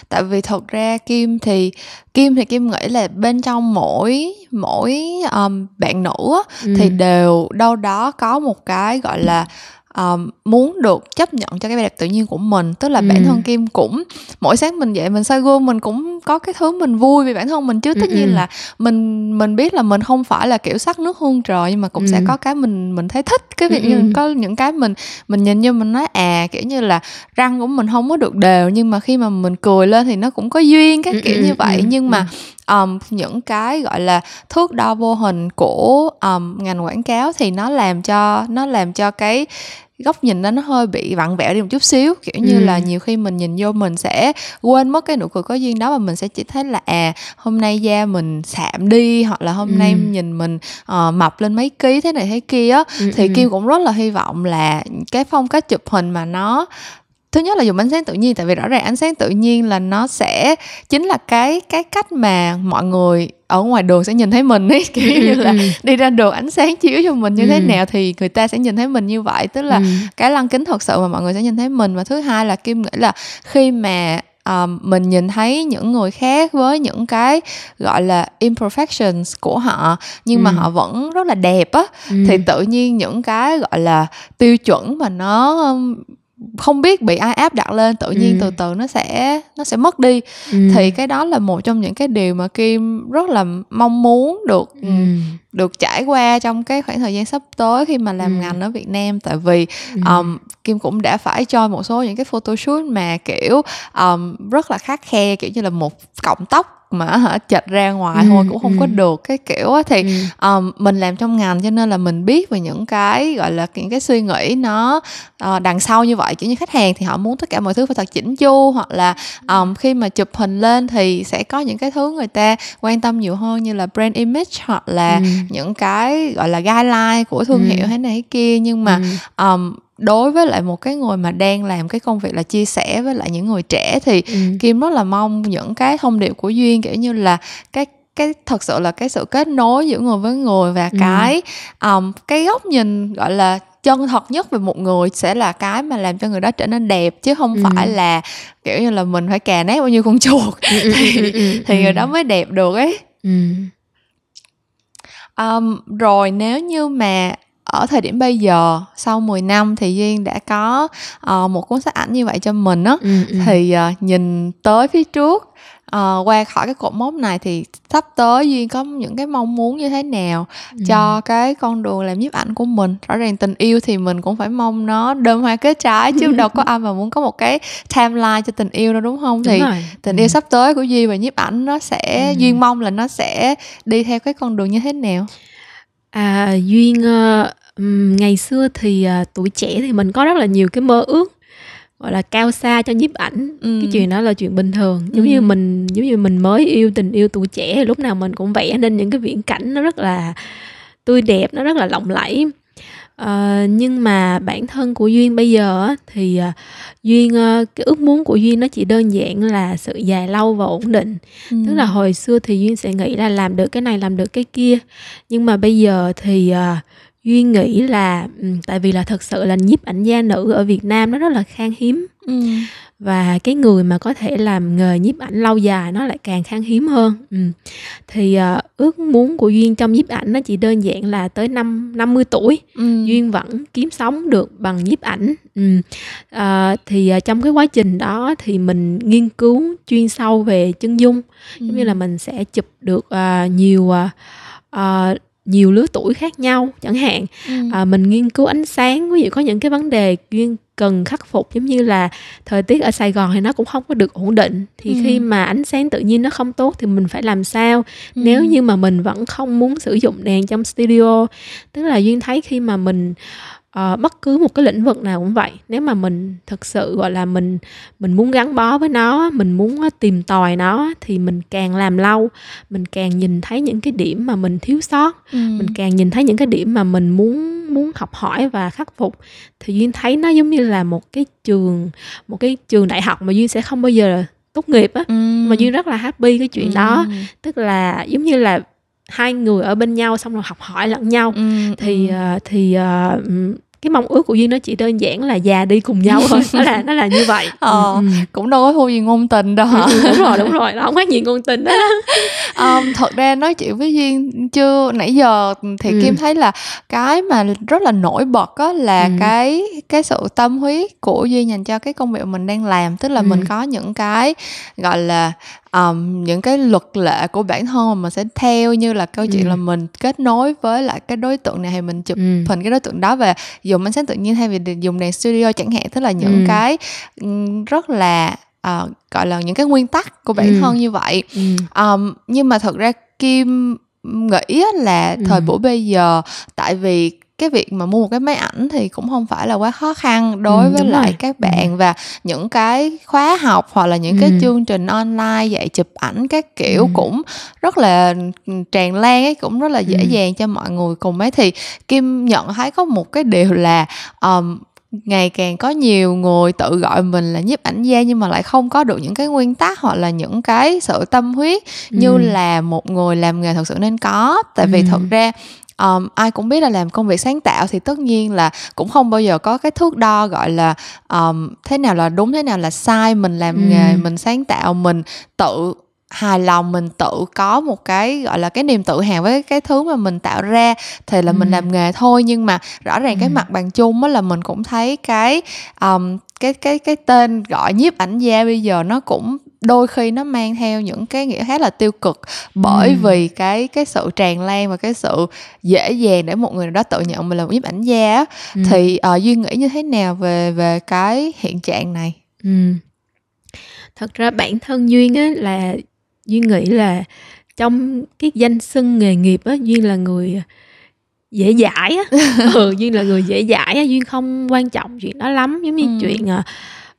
Tại vì thật ra Kim thì Kim thì Kim nghĩ là bên trong mỗi mỗi um, bạn nữ á, ừ. thì đều đâu đó có một cái gọi là Um, muốn được chấp nhận cho cái vẻ đẹp tự nhiên của mình. Tức là ừ. bản thân Kim cũng, mỗi sáng mình dậy mình soi gương, mình cũng có cái thứ mình vui vì bản thân mình chứ. Tất ừ. nhiên là mình mình biết là mình không phải là kiểu sắc nước hương trời, nhưng mà cũng ừ. sẽ có cái mình mình thấy thích. Cái việc ừ. như có những cái mình mình nhìn như mình nói à, kiểu như là răng của mình không có được đều, nhưng mà khi mà mình cười lên thì nó cũng có duyên, các ừ. kiểu như vậy. ừ. Nhưng mà Um, những cái gọi là thước đo vô hình của um, ngành quảng cáo thì nó làm cho nó làm cho cái góc nhìn đó nó hơi bị vặn vẹo đi một chút xíu, kiểu ừ. như là nhiều khi mình nhìn vô mình sẽ quên mất cái nụ cười có duyên đó, và mình sẽ chỉ thấy là à, hôm nay da mình sạm đi, hoặc là hôm ừ. nay nhìn mình uh, mập lên mấy ký thế này thế kia á. ừ. Thì Kim cũng rất là hy vọng là cái phong cách chụp hình mà nó, thứ nhất là dùng ánh sáng tự nhiên, tại vì rõ ràng ánh sáng tự nhiên là nó sẽ chính là cái cái cách mà mọi người ở ngoài đường sẽ nhìn thấy mình ấy, kiểu như là đi ra đường ánh sáng chiếu cho mình như thế nào thì người ta sẽ nhìn thấy mình như vậy, tức là cái lăng kính thật sự mà mọi người sẽ nhìn thấy mình. Và thứ hai là Kim nghĩ là khi mà Um, mình nhìn thấy những người khác với những cái gọi là imperfections của họ, nhưng ừ. mà họ vẫn rất là đẹp á, ừ. thì tự nhiên những cái gọi là tiêu chuẩn mà nó không biết bị ai áp đặt lên, tự nhiên ừ. từ từ nó sẽ nó sẽ mất đi. ừ. Thì cái đó là một trong những cái điều mà Kim rất là mong muốn được ừ. được trải qua trong cái khoảng thời gian sắp tới khi mà làm ừ. ngành ở Việt Nam. Tại vì ừ. um, Kim cũng đã phải cho một số những cái photoshoot mà kiểu um, rất là khắt khe, kiểu như là một cọng tóc mà hả chệch ra ngoài ừ, thôi cũng không ừ. có được cái kiểu á. Thì ừ. um, mình làm trong ngành cho nên là mình biết về những cái gọi là những cái suy nghĩ nó uh, đằng sau như vậy, kiểu như khách hàng thì họ muốn tất cả mọi thứ phải thật chỉnh chu, hoặc là um, khi mà chụp hình lên thì sẽ có những cái thứ người ta quan tâm nhiều hơn như là brand image, hoặc là ừ. những cái gọi là guideline của thương ừ. hiệu thế này thế kia. Nhưng mà ừ. um, đối với lại một cái người mà đang làm cái công việc là chia sẻ với lại những người trẻ thì ừ. Kim rất là mong những cái thông điệp của Duyên kiểu như là cái cái thật sự là cái sự kết nối giữa người với người, và ừ. cái um, cái góc nhìn gọi là chân thật nhất về một người sẽ là cái mà làm cho người đó trở nên đẹp, chứ không ừ. phải là kiểu như là mình phải cà nát bao nhiêu con chuột ừ. thì, ừ. thì người đó mới đẹp được ấy. ừ. um, Rồi nếu như mà ở thời điểm bây giờ sau mười năm thì Duyên đã có uh, một cuốn sách ảnh như vậy cho mình á. Ừ, ừ. Thì uh, nhìn tới phía trước, uh, qua khỏi cái cột mốc này thì sắp tới Duyên có những cái mong muốn như thế nào ừ. cho cái con đường làm nhiếp ảnh của mình. Rõ ràng tình yêu thì mình cũng phải mong nó đơm hoa kết trái chứ đâu có ai mà muốn có một cái timeline cho tình yêu đâu, đúng không? Đúng thì rồi. Tình ừ. yêu sắp tới của Duyên và nhiếp ảnh nó sẽ ừ. Duyên mong là nó sẽ đi theo cái con đường như thế nào? À, Duyên uh, ngày xưa thì uh, tuổi trẻ thì mình có rất là nhiều cái mơ ước gọi là cao xa cho nhiếp ảnh. ừ. Cái chuyện đó là chuyện bình thường, giống ừ. như mình giống như mình mới yêu tình yêu tuổi trẻ thì lúc nào mình cũng vẽ nên những cái viễn cảnh nó rất là tươi đẹp, nó rất là lộng lẫy. Uh, nhưng mà bản thân của Duyên bây giờ thì uh, Duyên uh, cái ước muốn của Duyên nó chỉ đơn giản là sự dài lâu và ổn định. ừ. Tức là hồi xưa thì Duyên sẽ nghĩ là làm được cái này, làm được cái kia, nhưng mà bây giờ thì uh, Duyên nghĩ là um, tại vì là thật sự là nhiếp ảnh gia nữ ở Việt Nam nó rất là khan hiếm. ừ. Và cái người mà có thể làm nghề nhiếp ảnh lâu dài nó lại càng khan hiếm hơn. ừ. Thì uh, ước muốn của Duyên trong nhiếp ảnh nó chỉ đơn giản là tới năm năm mươi tuổi ừ. Duyên vẫn kiếm sống được bằng nhiếp ảnh. ừ. uh, Thì uh, trong cái quá trình đó thì mình nghiên cứu chuyên sâu về chân dung. ừ. Giống như là mình sẽ chụp được uh, nhiều uh, uh, nhiều lứa tuổi khác nhau chẳng hạn. ừ. À, mình nghiên cứu ánh sáng, ví dụ có những cái vấn đề Duyên cần khắc phục, giống như là thời tiết ở Sài Gòn thì nó cũng không có được ổn định, thì ừ. khi mà ánh sáng tự nhiên nó không tốt thì mình phải làm sao? ừ. Nếu như mà mình vẫn không muốn sử dụng đèn trong studio, tức là Duyên thấy khi mà mình Uh, bất cứ một cái lĩnh vực nào cũng vậy, nếu mà mình thực sự gọi là mình mình muốn gắn bó với nó, mình muốn uh, tìm tòi nó, thì mình càng làm lâu mình càng nhìn thấy những cái điểm mà mình thiếu sót. ừ. Mình càng nhìn thấy những cái điểm mà mình muốn muốn học hỏi và khắc phục. Thì Duyên thấy nó giống như là một cái trường một cái trường đại học mà Duyên sẽ không bao giờ tốt nghiệp á. ừ. Mà Duyên rất là happy cái chuyện ừ. đó, tức là giống như là hai người ở bên nhau xong rồi học hỏi lẫn nhau. ừ, thì ừ. Uh, thì uh, cái mong ước của Duyên nó chỉ đơn giản là già đi cùng nhau thôi. Nó là nó là như vậy. ờ, ừ. Cũng đâu có thua gì ngôn tình đâu hả? Ừ, đúng rồi đúng rồi, nó không có gì ngôn tình đó. Um, thật ra nói chuyện với Duyên chưa nãy giờ thì ừ. Kim thấy là cái mà rất là nổi bật á là ừ. cái cái sự tâm huyết của Duyên dành cho cái công việc mình đang làm, tức là ừ. mình có những cái gọi là Um, những cái luật lệ của bản thân mà mình sẽ theo, như là câu chuyện ừ. là mình kết nối với lại cái đối tượng này thì mình chụp ừ. hình cái đối tượng đó và dùng ánh sáng tự nhiên thay vì dùng đèn studio chẳng hạn, tức là những ừ. cái rất là uh, gọi là những cái nguyên tắc của bản ừ. thân như vậy. ừ. Um, nhưng mà thật ra Kim nghĩ là ừ. thời buổi bây giờ, tại vì cái việc mà mua một cái máy ảnh thì cũng không phải là quá khó khăn đối ừ, với lại rồi. các bạn, và những cái khóa học hoặc là những ừ. cái chương trình online dạy chụp ảnh các kiểu ừ. cũng rất là tràn lan ấy, cũng rất là dễ ừ. dàng cho mọi người cùng ấy. Thì Kim nhận thấy có một cái điều là um, ngày càng có nhiều người tự gọi mình là nhiếp ảnh gia nhưng mà lại không có được những cái nguyên tắc hoặc là những cái sự tâm huyết ừ. như là một người làm nghề thật sự nên có. Tại vì ừ. thật ra Um, ai cũng biết là làm công việc sáng tạo thì tất nhiên là cũng không bao giờ có cái thước đo gọi là um, thế nào là đúng, thế nào là sai. Mình làm ừ. nghề, mình sáng tạo, mình tự hài lòng, mình tự có một cái gọi là cái niềm tự hào với cái thứ mà mình tạo ra thì là ừ. mình làm nghề thôi. Nhưng mà rõ ràng ừ. cái mặt bằng chung á là mình cũng thấy cái um, cái cái cái tên gọi nhiếp ảnh gia bây giờ nó cũng đôi khi nó mang theo những cái nghĩa khá là tiêu cực, bởi ừ. vì cái cái sự tràn lan và cái sự dễ dàng để một người nào đó tự nhận mình là một nhiếp ảnh gia. ừ. Thì uh, Duyên nghĩ như thế nào về về cái hiện trạng này? ừ. Thật ra bản thân Duyên á là Duyên nghĩ là trong cái danh xưng nghề nghiệp á, Duyên là người dễ dãi á. ừ, Duyên là người dễ dãi á, Duyên không quan trọng chuyện đó lắm. Giống như ừ. chuyện à,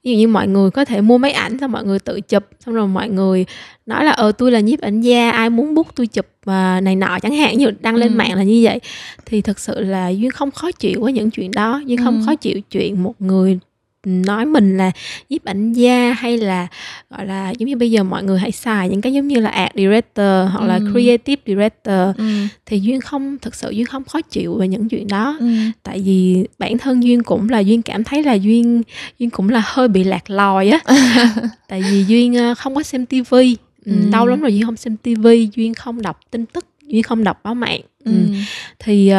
ví dụ như mọi người có thể mua máy ảnh xong mọi người tự chụp, xong rồi mọi người nói là ờ tôi là nhiếp ảnh gia, ai muốn book tôi chụp à, này nọ chẳng hạn, như đăng lên ừ. mạng là như vậy. Thì thật sự là Duyên không khó chịu với những chuyện đó. Duyên ừ. không khó chịu chuyện một người nói mình là nhiếp ảnh gia, hay là gọi là giống như bây giờ mọi người hãy xài những cái giống như là art director hoặc ừ. là creative director. ừ. Thì Duyên không, thực sự Duyên không khó chịu về những chuyện đó. ừ. Tại vì bản thân Duyên cũng là Duyên cảm thấy là Duyên Duyên cũng là hơi bị lạc lòi á. Tại vì Duyên không có xem tivi, ừ. lâu lắm rồi Duyên không xem tivi, Duyên không đọc tin tức, Duyên không đọc báo mạng. ừ. Ừ. Thì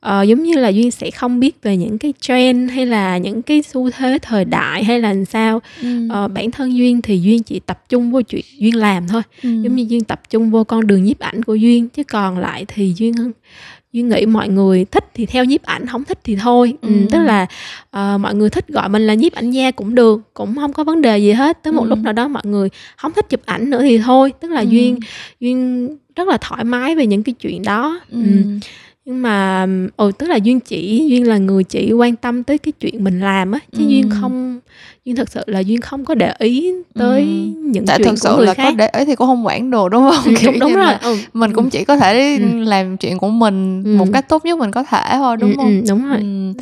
Ờ, giống như là Duyên sẽ không biết về những cái trend hay là những cái xu thế thời đại hay là làm sao. ừ. Ờ, bản thân Duyên thì Duyên chỉ tập trung vô chuyện Duyên làm thôi. ừ. Giống như Duyên tập trung vô con đường nhiếp ảnh của Duyên, chứ còn lại thì Duyên Duyên nghĩ mọi người thích thì theo nhiếp ảnh, không thích thì thôi. ừ. Ừ, tức là uh, mọi người thích gọi mình là nhiếp ảnh gia cũng được, cũng không có vấn đề gì hết. Tới một ừ. lúc nào đó mọi người không thích chụp ảnh nữa thì thôi. Tức là ừ. Duyên Duyên rất là thoải mái về những cái chuyện đó. ừ. Ừ. Nhưng mà ừ, tức là Duyên chỉ Duyên là người chỉ quan tâm tới cái chuyện mình làm á, chứ ừ. Duyên không Duyên thật sự là Duyên không có để ý tới ừ. những tại chuyện của người khác. Thật sự là có để ý thì cũng không quản đồ, đúng không? Ừ, đúng rồi. Ừ. Mình cũng chỉ có thể ừ. làm chuyện của mình ừ. một cách tốt nhất mình có thể thôi, đúng ừ, không? Ừ, đúng rồi. Ừ.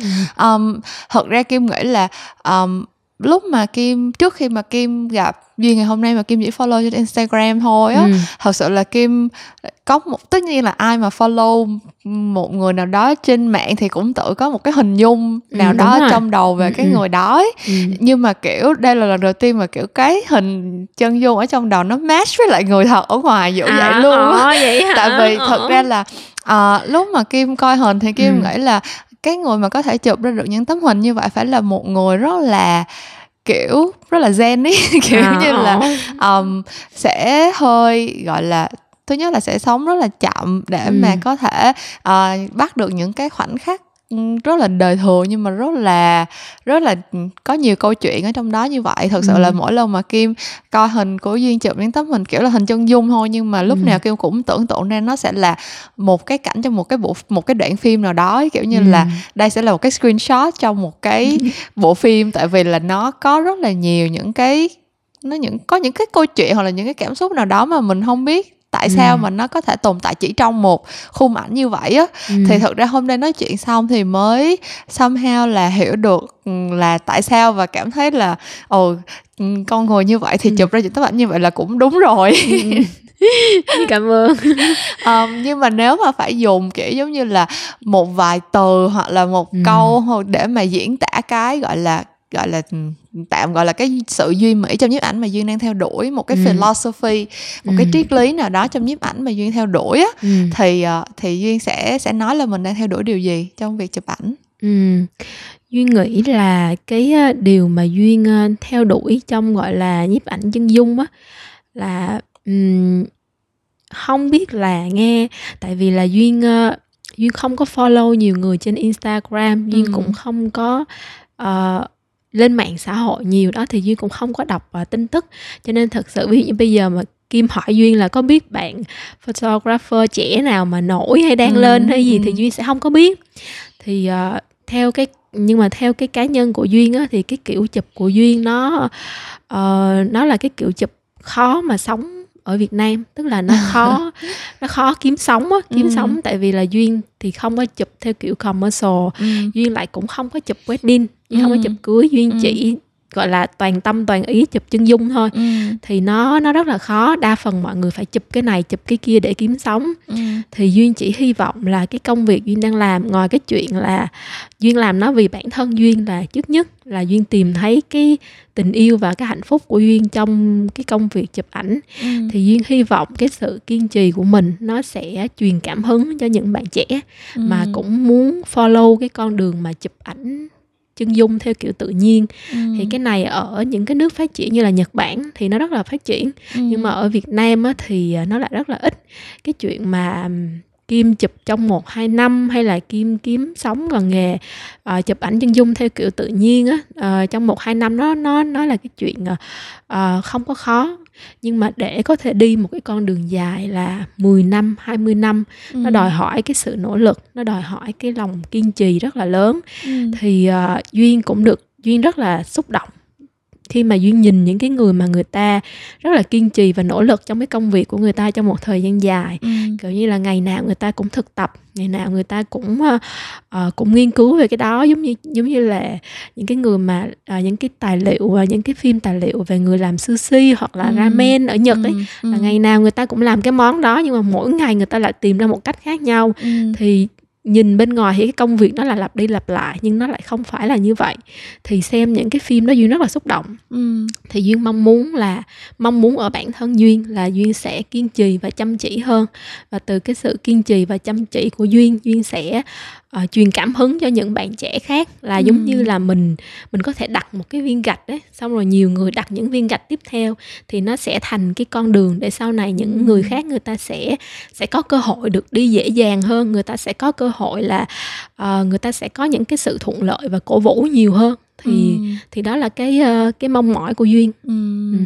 Um, thật ra Kim nghĩ là um, lúc mà Kim, trước khi mà Kim gặp Duyên ngày hôm nay mà Kim chỉ follow trên Instagram thôi á, ừ. thật sự là Kim có một, tất nhiên là ai mà follow một người nào đó trên mạng thì cũng tự có một cái hình dung nào ừ, đó trong đầu về ừ, cái ừ. người đó ấy. Ừ. Nhưng mà kiểu đây là lần đầu tiên mà kiểu cái hình chân dung ở trong đầu nó match với lại người thật ở ngoài dữ à, vậy luôn à, vậy hả? Tại vì thật ra là à, lúc mà Kim coi hình thì Kim ừ. nghĩ là cái người mà có thể chụp ra được những tấm hình như vậy phải là một người rất là kiểu rất là zen ý, kiểu à, như là um, sẽ hơi gọi là, thứ nhất là sẽ sống rất là chậm để ừ. mà có thể uh, bắt được những cái khoảnh khắc rất là đời thường nhưng mà rất là rất là có nhiều câu chuyện ở trong đó như vậy. Thật sự ừ. là mỗi lần mà Kim coi hình của Duyên chụp những tấm hình kiểu là hình chân dung thôi, nhưng mà lúc ừ. nào Kim cũng tưởng tượng ra nó sẽ là một cái cảnh trong một cái bộ một cái đoạn phim nào đó, kiểu như ừ. là đây sẽ là một cái screenshot trong một cái bộ phim, tại vì là nó có rất là nhiều những cái nó những có những cái câu chuyện hoặc là những cái cảm xúc nào đó mà mình không biết tại sao ừ. mà nó có thể tồn tại chỉ trong một khung ảnh như vậy á. ừ. Thì thực ra hôm nay nói chuyện xong thì mới somehow là hiểu được là tại sao, và cảm thấy là ồ, con người như vậy thì ừ. chụp ra những tấm ảnh như vậy là cũng đúng rồi. ừ. Cảm ơn. Um, nhưng mà nếu mà phải dùng kiểu giống như là một vài từ hoặc là một ừ. câu để mà diễn tả cái gọi là gọi là tạm gọi là cái sự duy mỹ trong nhiếp ảnh mà Duyên đang theo đuổi, một cái ừ. philosophy, một ừ. cái triết lý nào đó trong nhiếp ảnh mà Duyên theo đuổi á, ừ. thì thì Duyên sẽ sẽ nói là mình đang theo đuổi điều gì trong việc chụp ảnh? ừ. Duyên nghĩ là cái điều mà Duyên theo đuổi trong gọi là nhiếp ảnh chân dung á là um, không biết là nghe, tại vì là Duyên Duyên không có follow nhiều người trên Instagram, Duyên ừ. cũng không có uh, lên mạng xã hội nhiều đó, thì Duyên cũng không có đọc uh, tin tức, cho nên thật sự ví dụ như bây giờ mà Kim hỏi Duyên là có biết bạn photographer trẻ nào mà nổi hay đang ừ, lên hay gì ừ. thì Duyên sẽ không có biết. Thì uh, theo cái nhưng mà theo cái cá nhân của Duyên á, thì cái kiểu chụp của Duyên nó uh, nó là cái kiểu chụp khó mà sống ở Việt Nam, tức là nó khó nó khó kiếm sống á, kiếm ừ. sống, tại vì là Duyên thì không có chụp theo kiểu commercial, ừ. Duyên lại cũng không có chụp wedding, Duyên ừ. không có chụp cưới, Duyên ừ. chỉ gọi là toàn tâm toàn ý chụp chân dung thôi. ừ. Thì nó nó rất là khó, đa phần mọi người phải chụp cái này chụp cái kia để kiếm sống. ừ. Thì Duyên chỉ hy vọng là cái công việc Duyên đang làm, ngoài cái chuyện là Duyên làm nó vì bản thân Duyên là trước nhất, là Duyên tìm thấy cái tình yêu và cái hạnh phúc của Duyên trong cái công việc chụp ảnh, ừ. thì Duyên hy vọng cái sự kiên trì của mình nó sẽ truyền cảm hứng cho những bạn trẻ ừ. mà cũng muốn follow cái con đường mà chụp ảnh chân dung theo kiểu tự nhiên. ừ. Thì cái này ở những cái nước phát triển như là Nhật Bản thì nó rất là phát triển, ừ. nhưng mà ở Việt Nam á, thì nó lại rất là ít. Cái chuyện mà Kim chụp trong một hai năm hay là Kim kiếm sống gần nghề uh, chụp ảnh chân dung theo kiểu tự nhiên á, uh, trong một hai năm nó nó nó là cái chuyện uh, không có khó, nhưng mà để có thể đi một cái con đường dài là mười năm, hai mươi năm, ừ. nó đòi hỏi cái sự nỗ lực, nó đòi hỏi cái lòng kiên trì rất là lớn. ừ. Thì uh, Duyên cũng được, Duyên rất là xúc động khi mà Duyên nhìn những cái người mà người ta rất là kiên trì và nỗ lực trong cái công việc của người ta trong một thời gian dài, ừ. kiểu như là ngày nào người ta cũng thực tập, ngày nào người ta cũng uh, cũng nghiên cứu về cái đó, giống như giống như là những cái người mà uh, những cái tài liệu và uh, những cái phim tài liệu về người làm sushi hoặc là ừ. ramen ở Nhật ấy, ừ. là ngày nào người ta cũng làm cái món đó, nhưng mà mỗi ngày người ta lại tìm ra một cách khác nhau. ừ. Thì nhìn bên ngoài thì cái công việc nó là lặp đi lặp lại, nhưng nó lại không phải là như vậy. Thì xem những cái phim đó Duyên rất là xúc động. ừ. Thì Duyên mong muốn là mong muốn ở bản thân Duyên là Duyên sẽ kiên trì và chăm chỉ hơn, và từ cái sự kiên trì và chăm chỉ của Duyên, Duyên sẽ uh, truyền cảm hứng cho những bạn trẻ khác. Là giống ừ. như là mình mình có thể đặt một cái viên gạch đấy, xong rồi nhiều người đặt những viên gạch tiếp theo thì nó sẽ thành cái con đường để sau này những người khác người ta sẽ sẽ có cơ hội được đi dễ dàng hơn, người ta sẽ có cơ hội là uh, người ta sẽ có những cái sự thuận lợi và cổ vũ nhiều hơn. Thì, ừ. thì đó là cái cái mong mỏi của Duyên. ừ. Ừ.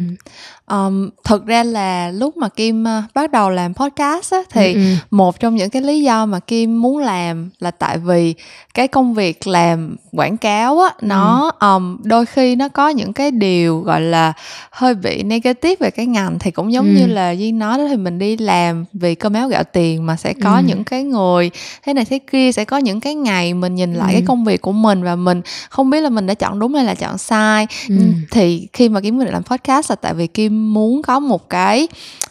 Um, Thật ra là lúc mà Kim bắt đầu làm podcast á, thì ừ. một trong những cái lý do mà Kim muốn làm là tại vì cái công việc làm quảng cáo á, nó ừ. um, đôi khi nó có những cái điều gọi là hơi bị negative về cái ngành. Thì cũng giống ừ. như là Duyên nói đó, thì mình đi làm vì cơm áo gạo tiền mà sẽ có ừ. những cái người thế này thế kia, sẽ có những cái ngày mình nhìn lại ừ. cái công việc của mình và mình không biết là mình đã chọn đúng hay là chọn sai. ừ. Thì khi mà Kim quyết định làm podcast là tại vì Kim muốn có một cái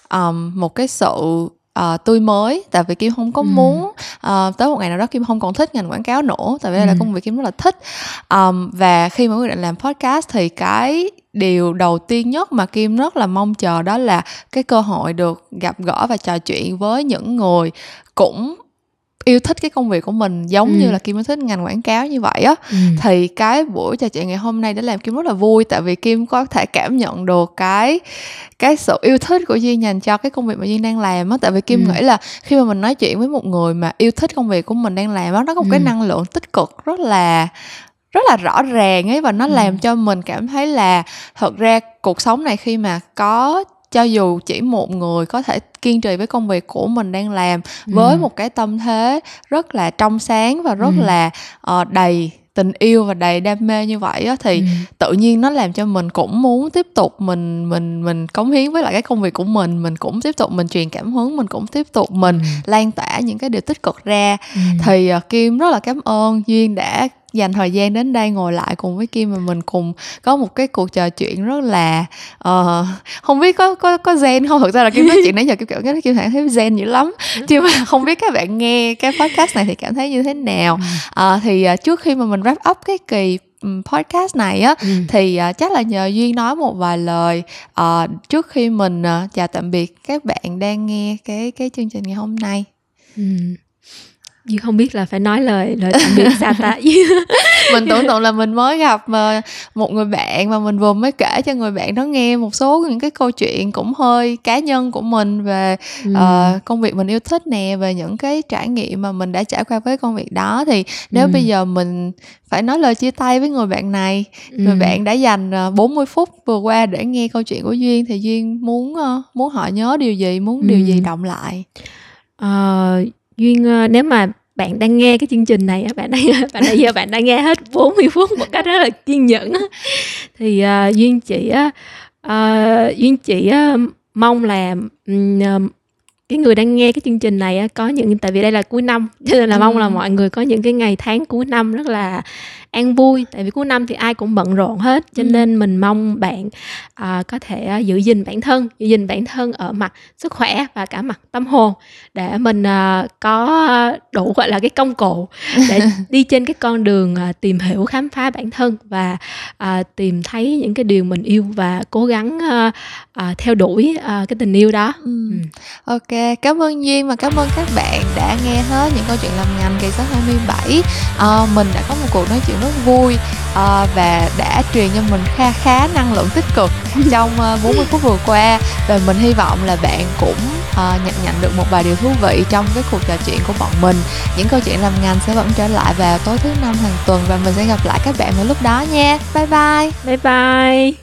um, một cái sự Uh, tươi mới. Tại vì Kim không có ừ. muốn uh, tới một ngày nào đó Kim không còn thích ngành quảng cáo nữa, tại vì đây ừ. là công việc Kim rất là thích. um, Và khi mà quyết định làm podcast thì cái điều đầu tiên nhất mà Kim rất là mong chờ đó là cái cơ hội được gặp gỡ và trò chuyện với những người cũng yêu thích cái công việc của mình, giống ừ. như là Kim yêu thích ngành quảng cáo như vậy á. ừ. Thì cái buổi trò chuyện ngày hôm nay đã làm Kim rất là vui, tại vì Kim có thể cảm nhận được cái cái sự yêu thích của Duyên dành cho cái công việc mà Duyên đang làm á. Tại vì Kim ừ. nghĩ là khi mà mình nói chuyện với một người mà yêu thích công việc của mình đang làm á, nó có một ừ. cái năng lượng tích cực rất là rất là rõ ràng ấy, và nó ừ. làm cho mình cảm thấy là thật ra cuộc sống này khi mà có cho dù chỉ một người có thể kiên trì với công việc của mình đang làm ừ. với một cái tâm thế rất là trong sáng và rất ừ. là uh, đầy tình yêu và đầy đam mê như vậy đó, thì ừ. tự nhiên nó làm cho mình cũng muốn tiếp tục mình mình mình cống hiến với lại cái công việc của mình, mình cũng tiếp tục mình truyền cảm hứng, mình cũng tiếp tục mình ừ. lan tỏa những cái điều tích cực ra. ừ. Thì uh, Kim rất là cảm ơn Duyên đã dành thời gian đến đây ngồi lại cùng với Kim và mình cùng có một cái cuộc trò chuyện rất là uh, không biết có có có gen không. Thực ra là Kim nói chuyện nãy giờ Kim kiểu cái Kim cảm thấy gen dữ lắm, nhưng mà không biết các bạn nghe cái podcast này thì cảm thấy như thế nào. Uh, thì uh, trước khi mà mình wrap up cái kỳ podcast này á, ừ. thì uh, chắc là nhờ Duyên nói một vài lời uh, trước khi mình uh, chào tạm biệt các bạn đang nghe cái cái chương trình ngày hôm nay. ừ. Duyên không biết là phải nói lời lời tạm biệt sao ta. Mình tưởng tượng là mình mới gặp một người bạn và mình vừa mới kể cho người bạn đó nghe một số những cái câu chuyện cũng hơi cá nhân của mình về ừ. uh, công việc mình yêu thích nè, về những cái trải nghiệm mà mình đã trải qua với công việc đó. Thì nếu ừ. bây giờ mình phải nói lời chia tay với người bạn này, người ừ. bạn đã dành bốn mươi phút vừa qua để nghe câu chuyện của Duyên, thì Duyên muốn uh, muốn họ nhớ điều gì, muốn ừ. điều gì đọng lại? Ờ... Uh... Duyên, nếu mà bạn đang nghe cái chương trình này, bạn đang bạn đã giờ bạn đang nghe hết bốn mươi phút một cách rất là kiên nhẫn, thì uh, Duyên chị uh, Duyên chị uh, mong là uh, cái người đang nghe cái chương trình này uh, có những, tại vì đây là cuối năm cho nên là mong là mọi người có những cái ngày tháng cuối năm rất là an vui. Tại vì cuối năm thì ai cũng bận rộn hết, cho nên mình mong bạn uh, có thể uh, giữ gìn bản thân, giữ gìn bản thân ở mặt sức khỏe và cả mặt tâm hồn, để mình uh, có đủ gọi là cái công cụ để đi trên cái con đường uh, tìm hiểu, khám phá bản thân và uh, tìm thấy những cái điều mình yêu và cố gắng uh, uh, theo đuổi uh, cái tình yêu đó. ừ. Ok, cảm ơn Duyên và cảm ơn các bạn đã nghe hết những câu chuyện làm ngành kỳ số hai mươi bảy. uh, Mình đã có một cuộc nói chuyện rất vui uh, và đã truyền cho mình khá khá năng lượng tích cực trong uh, bốn mươi phút vừa qua, và mình hy vọng là bạn cũng uh, nhận nhận được một vài điều thú vị trong cái cuộc trò chuyện của bọn mình. Những câu chuyện làm ngành sẽ vẫn trở lại vào tối thứ năm hàng tuần và mình sẽ gặp lại các bạn vào lúc đó nha. Bye bye. Bye bye.